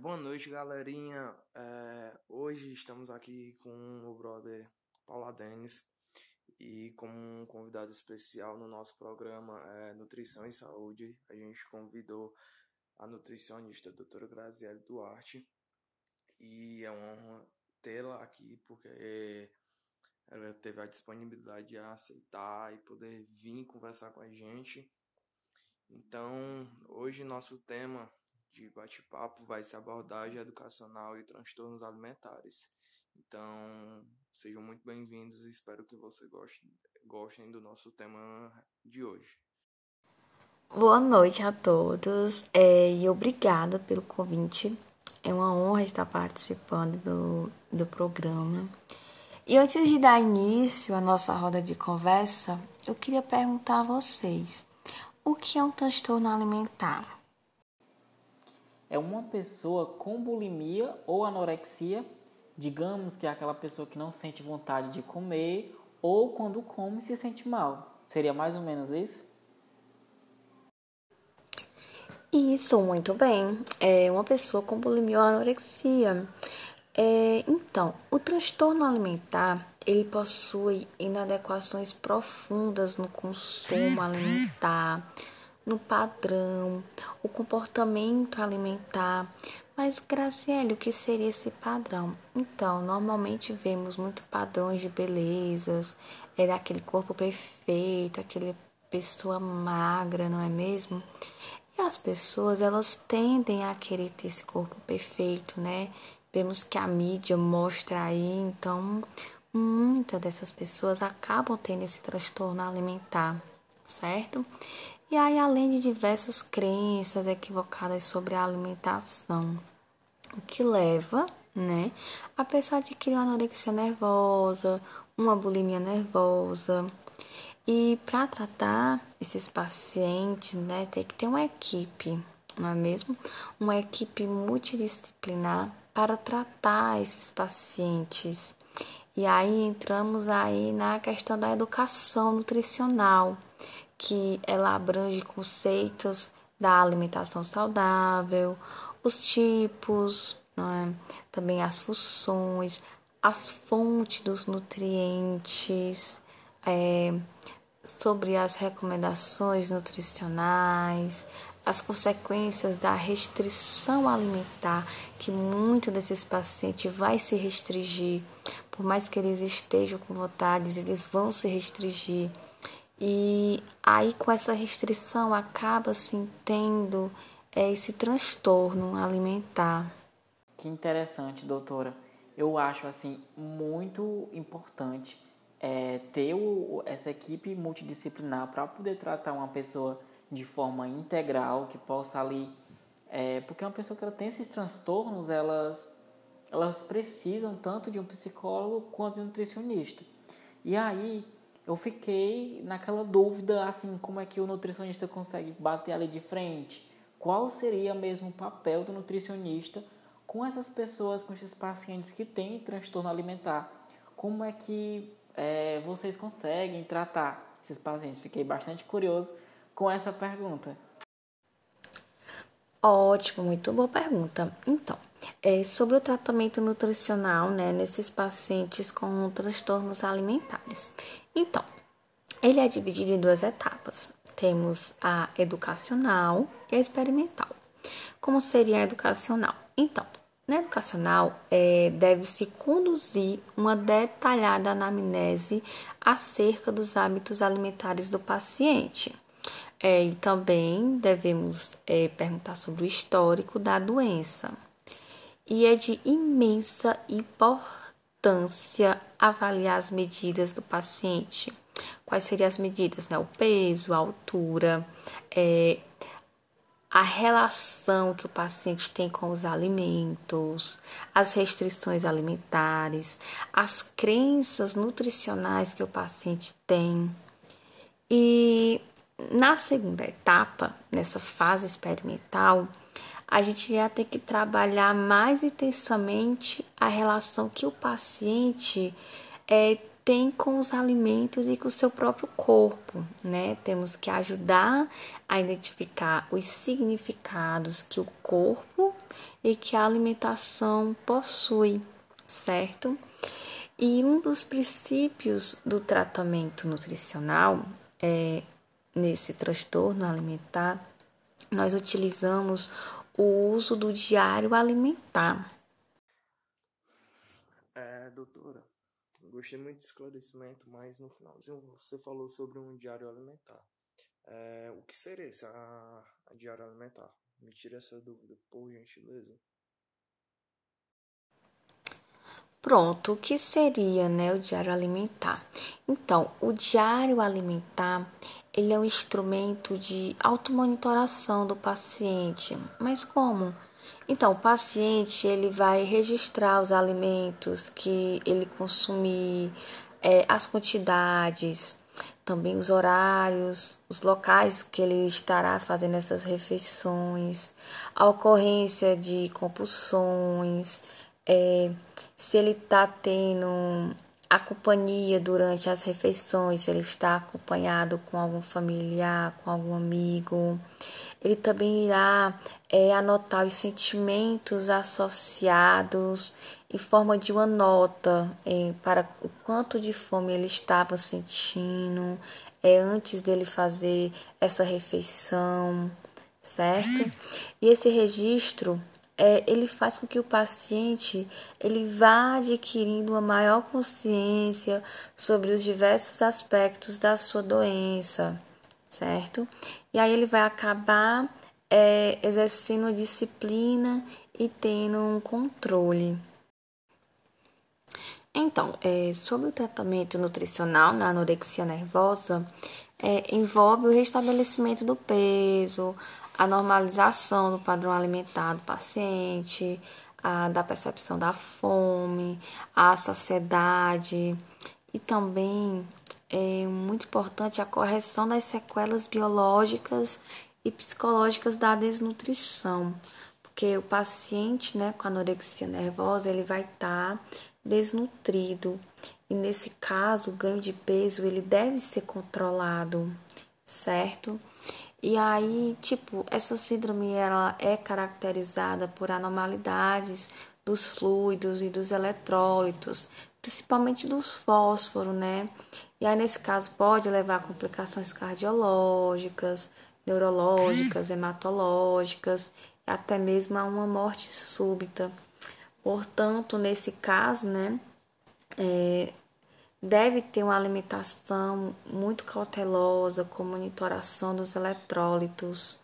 Boa noite, galerinha. Hoje estamos aqui com o brother Paula Dênis e como um convidado especial no nosso programa Nutrição e Saúde, a gente convidou a nutricionista a doutora Graziele Duarte e é uma honra tê-la aqui porque ela teve a disponibilidade de aceitar e poder vir conversar com a gente. Então, hoje nosso tema de bate-papo vai ser abordagem educacional e transtornos alimentares. Então, sejam muito bem-vindos e espero que vocês gostem do nosso tema de hoje. Boa noite a todos e obrigada pelo convite. É uma honra estar participando do programa. E antes de dar início à nossa roda de conversa, eu queria perguntar a vocês, o que é um transtorno alimentar? É uma pessoa com bulimia ou anorexia, digamos que é aquela pessoa que não sente vontade de comer ou quando come se sente mal. Seria mais ou menos isso? Isso, muito bem. É uma pessoa com bulimia ou anorexia. Então, o transtorno alimentar, ele possui inadequações profundas no consumo alimentar, no padrão, o comportamento alimentar. Mas, Graziele, o que seria esse padrão? Então, normalmente vemos muito padrões de belezas, daquele corpo perfeito, aquela pessoa magra, não é mesmo? E as pessoas, elas tendem a querer ter esse corpo perfeito, né? Vemos que a mídia mostra aí, então, muitas dessas pessoas acabam tendo esse transtorno alimentar, certo? E aí, além de diversas crenças equivocadas sobre a alimentação, o que leva, né, a pessoa a adquirir uma anorexia nervosa, uma bulimia nervosa. E para tratar esses pacientes, né, tem que ter uma equipe, não é mesmo? Uma equipe multidisciplinar para tratar esses pacientes. E aí, entramos aí na questão da educação nutricional, que ela abrange conceitos da alimentação saudável, os tipos, né? Também as funções, as fontes dos nutrientes, sobre as recomendações nutricionais, as consequências da restrição alimentar, que muito desses pacientes vai se restringir, por mais que eles estejam com vontade, eles vão se restringir. E aí, com essa restrição, acaba-se tendo esse transtorno alimentar. Que interessante, doutora. Eu acho, assim, muito importante ter essa equipe multidisciplinar para poder tratar uma pessoa de forma integral, que possa ali... porque uma pessoa que ela tem esses transtornos, elas precisam tanto de um psicólogo quanto de um nutricionista. E aí... eu fiquei naquela dúvida, assim, como é que o nutricionista consegue bater ali de frente? Qual seria mesmo o papel do nutricionista com essas pessoas, com esses pacientes que têm transtorno alimentar? Como é que vocês conseguem tratar esses pacientes? Fiquei bastante curioso com essa pergunta. Ótimo, muito boa pergunta. Então, sobre o tratamento nutricional, né, nesses pacientes com transtornos alimentares. Então, ele é dividido em duas etapas. Temos a educacional e a experimental. Como seria a educacional? Então, na educacional, deve-se conduzir uma detalhada anamnese acerca dos hábitos alimentares do paciente. E também devemos perguntar sobre o histórico da doença. E é de imensa importância avaliar as medidas do paciente. Quais seriam as medidas, né? O peso, a altura, a relação que o paciente tem com os alimentos, as restrições alimentares, as crenças nutricionais que o paciente tem. E... na segunda etapa, nessa fase experimental, a gente já tem que trabalhar mais intensamente a relação que o paciente tem com os alimentos e com o seu próprio corpo, né? Temos que ajudar a identificar os significados que o corpo e que a alimentação possui, certo? E um dos princípios do tratamento nutricional é, nesse transtorno alimentar, nós utilizamos o uso do diário alimentar. Doutora, gostei muito do esclarecimento, mas no finalzinho você falou sobre um diário alimentar. O que seria esse diário alimentar? Me tira essa dúvida, por gentileza. Pronto, o que seria, né, o diário alimentar? Então, o diário alimentar, ele é um instrumento de automonitoração do paciente. Mas como? Então, o paciente, ele vai registrar os alimentos que ele consumir, as quantidades, também os horários, os locais que ele estará fazendo essas refeições, a ocorrência de compulsões, se ele está tendo a companhia durante as refeições, se ele está acompanhado com algum familiar, com algum amigo. Ele também irá anotar os sentimentos associados em forma de uma nota para o quanto de fome ele estava sentindo antes dele fazer essa refeição, certo? E esse registro ele faz com que o paciente ele vá adquirindo uma maior consciência sobre os diversos aspectos da sua doença, certo? E aí ele vai acabar exercendo a disciplina e tendo um controle. Então, sobre o tratamento nutricional na anorexia nervosa, envolve o restabelecimento do peso, a normalização do padrão alimentar do paciente, da percepção da fome, a saciedade e também é muito importante a correção das sequelas biológicas e psicológicas da desnutrição, porque o paciente, né, com anorexia nervosa ele vai estar desnutrido e nesse caso o ganho de peso ele deve ser controlado, certo? E aí, essa síndrome ela é caracterizada por anormalidades dos fluidos e dos eletrólitos, principalmente dos fósforos, né? E aí, nesse caso, pode levar a complicações cardiológicas, neurológicas, hematológicas, até mesmo a uma morte súbita. Portanto, nesse caso, né, deve ter uma alimentação muito cautelosa, com monitoração dos eletrólitos.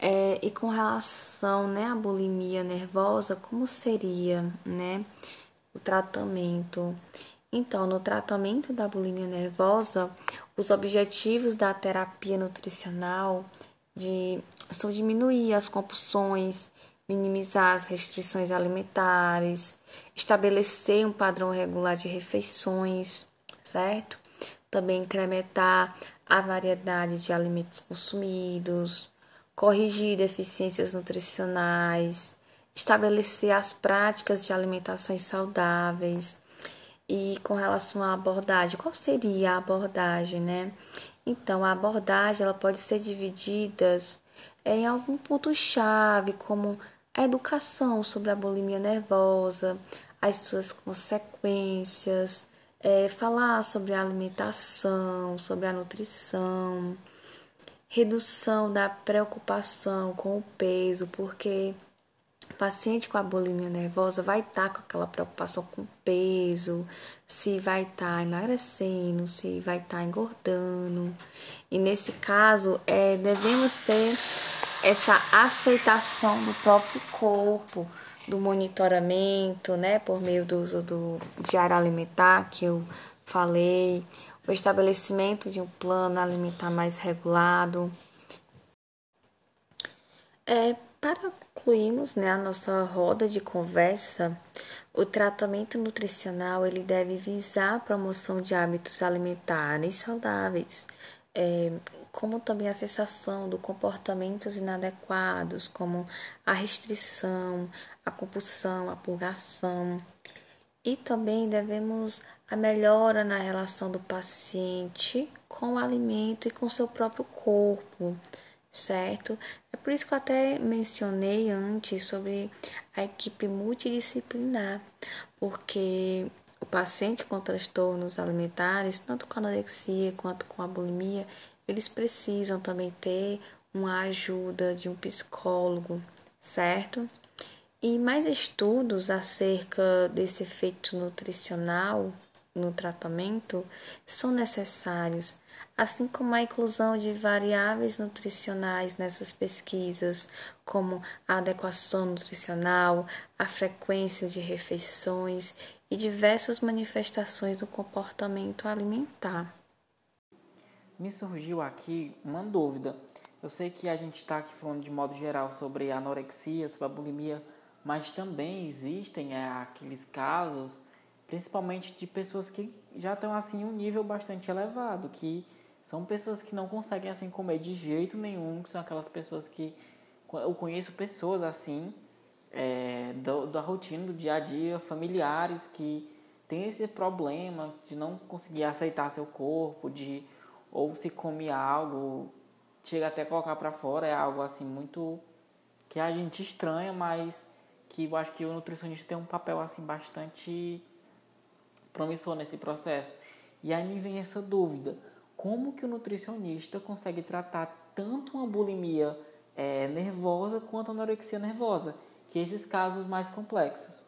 E com relação, né, à bulimia nervosa, como seria, né, o tratamento? Então, no tratamento da bulimia nervosa, os objetivos da terapia nutricional são diminuir as compulsões, minimizar as restrições alimentares, estabelecer um padrão regular de refeições, certo? Também incrementar a variedade de alimentos consumidos, corrigir deficiências nutricionais, estabelecer as práticas de alimentações saudáveis. E com relação à abordagem, qual seria a abordagem, né? Então, a abordagem ela pode ser dividida em algum ponto-chave, como a educação sobre a bulimia nervosa, as suas consequências, falar sobre a alimentação, sobre a nutrição, redução da preocupação com o peso, porque o paciente com a bulimia nervosa vai estar com aquela preocupação com o peso, se vai estar emagrecendo, se vai estar engordando. E nesse caso, devemos ter essa aceitação do próprio corpo, do monitoramento, né, por meio do uso do diário alimentar que eu falei, o estabelecimento de um plano alimentar mais regulado. Para concluirmos, né, a nossa roda de conversa, o tratamento nutricional ele deve visar a promoção de hábitos alimentares saudáveis, como também a cessação de comportamentos inadequados, como a restrição, a compulsão, a purgação. E também devemos a melhora na relação do paciente com o alimento e com seu próprio corpo, certo? É por isso que eu até mencionei antes sobre a equipe multidisciplinar, porque o paciente com transtornos alimentares, tanto com anorexia quanto com a bulimia, eles precisam também ter uma ajuda de um psicólogo, certo? E mais estudos acerca desse efeito nutricional no tratamento são necessários, assim como a inclusão de variáveis nutricionais nessas pesquisas, como a adequação nutricional, a frequência de refeições e diversas manifestações do comportamento alimentar. Me surgiu aqui uma dúvida. Eu sei que a gente está aqui falando de modo geral sobre a anorexia, sobre a bulimia, mas também existem aqueles casos, principalmente de pessoas que já estão assim um nível bastante elevado, que são pessoas que não conseguem assim comer de jeito nenhum, que são aquelas pessoas que eu conheço pessoas assim da rotina do dia a dia, familiares que têm esse problema de não conseguir aceitar seu corpo, de ou se come algo, chega até colocar para fora, é algo assim muito que a gente estranha, mas que eu acho que o nutricionista tem um papel assim bastante promissor nesse processo. E aí me vem essa dúvida, como que o nutricionista consegue tratar tanto uma bulimia nervosa quanto a anorexia nervosa, que é esses casos mais complexos?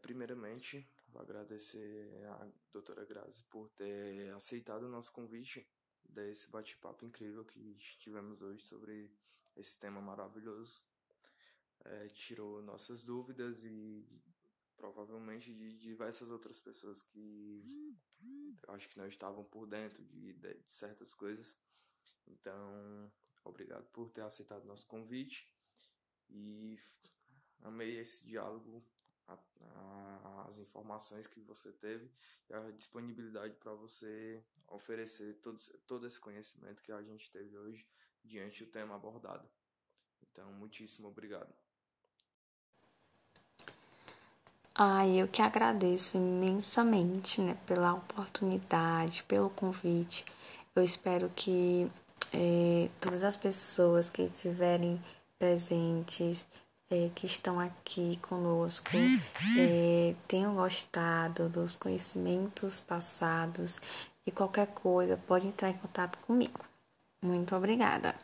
Primeiramente, vou agradecer à doutora Grazi por ter aceitado o nosso convite desse bate-papo incrível que tivemos hoje sobre esse tema maravilhoso. Tirou nossas dúvidas e provavelmente de diversas outras pessoas que eu acho que não estavam por dentro de certas coisas. Então, obrigado por ter aceitado o nosso convite e amei esse diálogo, as informações que você teve e a disponibilidade para você oferecer todo esse conhecimento que a gente teve hoje diante do tema abordado. Então, muitíssimo obrigado. Eu que agradeço imensamente, pela oportunidade, pelo convite. Eu espero que todas as pessoas que estiverem presentes, que estão aqui conosco, tenham gostado dos conhecimentos passados e qualquer coisa pode entrar em contato comigo. Muito obrigada.